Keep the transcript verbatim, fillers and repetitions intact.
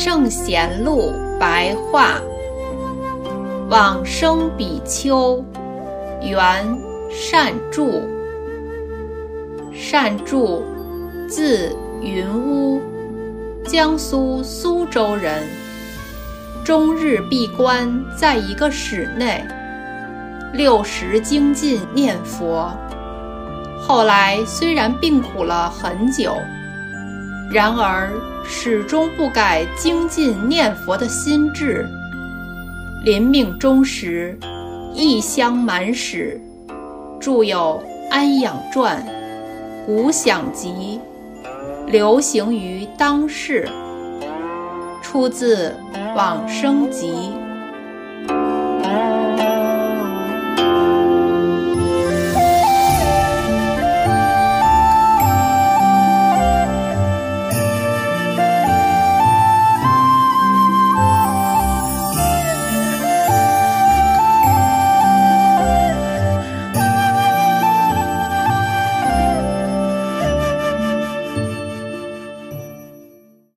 圣贤录白话，往生比丘，原善住。善住，字云屋，江苏苏州人。终日闭关在一个室内，六时精进念佛。后来虽然病苦了很久，然而始终不改精进念佛的心志。临命终时，异香满室，著有《安养传》《古响集》，流行于当世，出自《往生集》。